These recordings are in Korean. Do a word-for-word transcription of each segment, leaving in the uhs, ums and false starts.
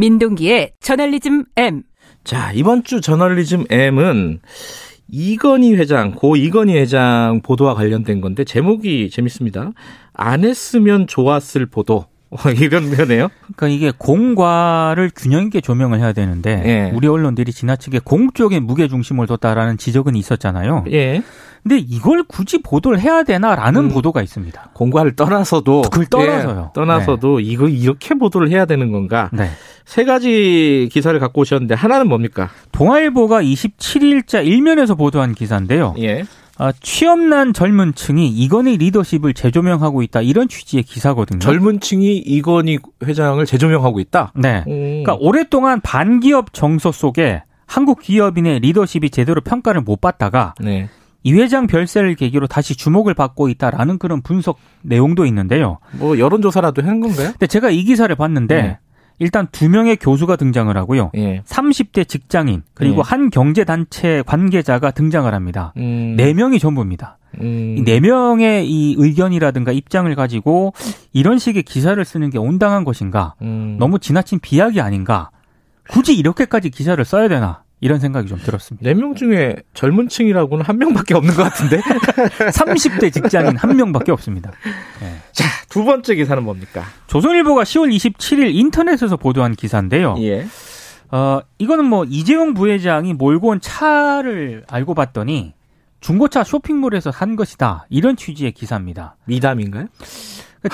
민동기의 저널리즘 M. 자, 이번 주 저널리즘 M은 이건희 회장, 고 이건희 회장 보도와 관련된 건데 제목이 재밌습니다. 안 했으면 좋았을 보도. 이런 거네요. 그러니까 이게 공과를 균형 있게 조명을 해야 되는데 예. 우리 언론들이 지나치게 공 쪽에 무게중심을 뒀다라는 지적은 있었잖아요. 예. 근데 이걸 굳이 보도를 해야 되나라는 음, 보도가 있습니다. 공과를 떠나서도. 그걸 떠나서요. 예, 떠나서도 네. 이거 이렇게 보도를 해야 되는 건가. 네. 세 가지 기사를 갖고 오셨는데 하나는 뭡니까? 동아일보가 이십칠일자 일면에서 보도한 기사인데요. 예. 아, 취업난 젊은 층이 이건희 리더십을 재조명하고 있다. 이런 취지의 기사거든요. 젊은 층이 이건희 회장을 재조명하고 있다? 네. 음. 그러니까 오랫동안 반기업 정서 속에 한국 기업인의 리더십이 제대로 평가를 못 받다가 네. 이 회장 별세를 계기로 다시 주목을 받고 있다라는 그런 분석 내용도 있는데요. 뭐 여론조사라도 한 건가요? 근데 제가 이 기사를 봤는데 네. 일단 두 명의 교수가 등장을 하고요. 예. 삼십대 직장인 그리고 예. 한 경제단체 관계자가 등장을 합니다. 음. 네 명이 전부입니다. 음. 이 네 명의 이 의견이라든가 입장을 가지고 이런 식의 기사를 쓰는 게 온당한 것인가? 음. 너무 지나친 비약이 아닌가? 굳이 이렇게까지 기사를 써야 되나? 이런 생각이 좀 들었습니다. 네 명 중에 젊은 층이라고는 한 명밖에 없는 것 같은데? 삼십대 직장인 한 명밖에 없습니다. 네. 자, 두 번째 기사는 뭡니까? 조선일보가 시월 이십칠일 인터넷에서 보도한 기사인데요. 예. 어, 이거는 뭐 이재용 부회장이 몰고 온 차를 알고 봤더니 중고차 쇼핑몰에서 산 것이다. 이런 취지의 기사입니다. 미담인가요?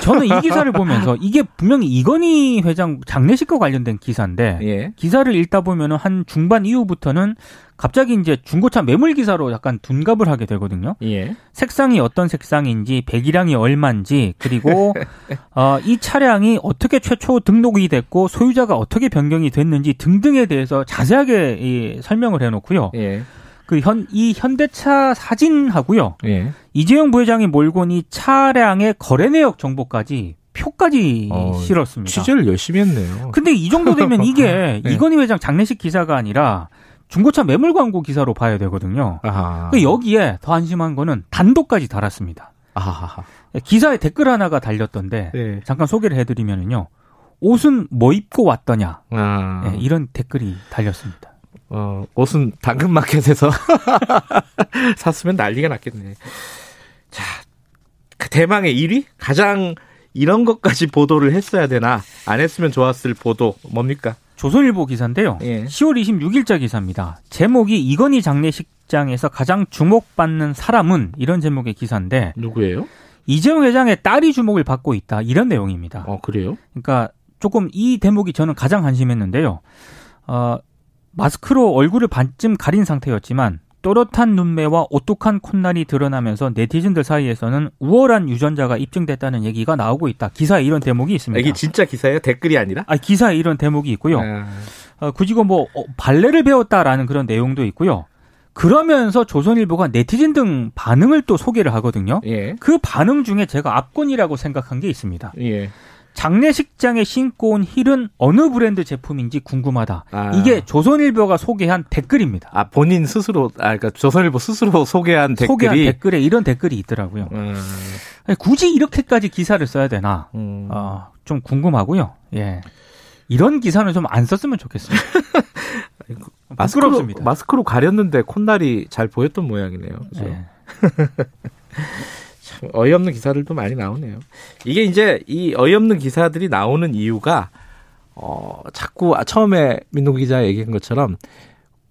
저는 이 기사를 보면서 이게 분명히 이건희 회장 장례식과 관련된 기사인데 예. 기사를 읽다 보면 한 중반 이후부터는 갑자기 이제 중고차 매물 기사로 약간 둔갑을 하게 되거든요. 예. 색상이 어떤 색상인지 배기량이 얼마인지 그리고 어, 이 차량이 어떻게 최초 등록이 됐고 소유자가 어떻게 변경이 됐는지 등등에 대해서 자세하게 이, 설명을 해놓고요. 예. 그 현, 이 현대차 사진하고요. 예. 이재용 부회장이 몰고 온 이 차량의 거래 내역 정보까지 표까지 어, 실었습니다. 취재를 열심히 했네요. 근데 이 정도 되면 이게 네. 이건희 회장 장례식 기사가 아니라 중고차 매물 광고 기사로 봐야 되거든요. 그러니까 여기에 더 안심한 거는 단도까지 달았습니다. 아하. 기사에 댓글 하나가 달렸던데 네. 잠깐 소개를 해드리면은요. 옷은 뭐 입고 왔더냐. 아. 네, 이런 댓글이 달렸습니다. 어, 옷은 당근마켓에서 샀으면 난리가 났겠네. 자, 대망의 일 위? 가장 이런 것까지 보도를 했어야 되나? 안 했으면 좋았을 보도 뭡니까? 조선일보 기사인데요. 예. 시월 이십육일자 기사입니다. 제목이 이건희 장례식장에서 가장 주목받는 사람은 이런 제목의 기사인데 누구예요? 이재용 회장의 딸이 주목을 받고 있다. 이런 내용입니다. 어, 그래요? 그러니까 조금 이 대목이 저는 가장 관심했는데요. 어, 마스크로 얼굴을 반쯤 가린 상태였지만 또렷한 눈매와 오똑한 콧날이 드러나면서 네티즌들 사이에서는 우월한 유전자가 입증됐다는 얘기가 나오고 있다. 기사에 이런 대목이 있습니다. 이게 진짜 기사예요? 댓글이 아니라? 아, 기사에 이런 대목이 있고요. 아... 어, 그리고 뭐 어, 발레를 배웠다라는 그런 내용도 있고요. 그러면서 조선일보가 네티즌 등 반응을 또 소개를 하거든요. 예. 그 반응 중에 제가 압권이라고 생각한 게 있습니다. 예. 장례식장에 신고 온 힐은 어느 브랜드 제품인지 궁금하다. 아. 이게 조선일보가 소개한 댓글입니다. 아, 본인 스스로, 아, 그러니까 조선일보 스스로 소개한 댓글이. 소개한 댓글에 이런 댓글이 있더라고요. 음. 굳이 이렇게까지 기사를 써야 되나, 음. 어, 좀 궁금하고요. 예. 이런 기사는 좀 안 썼으면 좋겠습니다. 부끄럽습니다. 마스크로, 마스크로 가렸는데 콧날이 잘 보였던 모양이네요. 그렇죠? 예. 어이없는 기사들도 많이 나오네요. 이게 이제 이 어이없는 기사들이 나오는 이유가 어, 자꾸 처음에 민동기 기자 얘기한 것처럼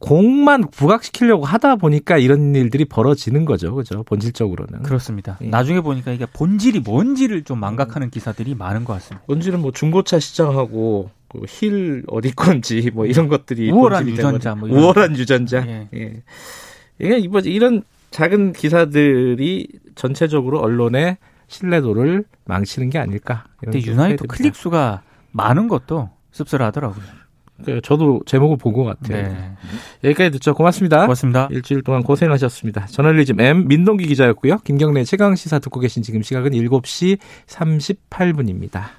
공만 부각시키려고 하다 보니까 이런 일들이 벌어지는 거죠. 그죠? 본질적으로는. 그렇습니다. 예. 나중에 보니까 이게 본질이 뭔지를 좀 망각하는 기사들이 많은 것 같습니다. 본질은 뭐 중고차 시장하고 그 힐 어디 건지 뭐 이런 것들이 우월한 유전자 뭐 이런 우월한 거. 유전자. 예. 예. 이게 이번 이런 작은 기사들이 전체적으로 언론의 신뢰도를 망치는 게 아닐까. 근데 유난히 또 클릭 수가 많은 것도 씁쓸하더라고요. 저도 제목을 본 것 같아요. 네. 여기까지 듣죠. 고맙습니다. 고맙습니다. 일주일 동안 고생하셨습니다. 저널리즘 M 민동기 기자였고요. 김경래 최강 시사 듣고 계신 지금 시각은 일곱시 삼십팔분입니다.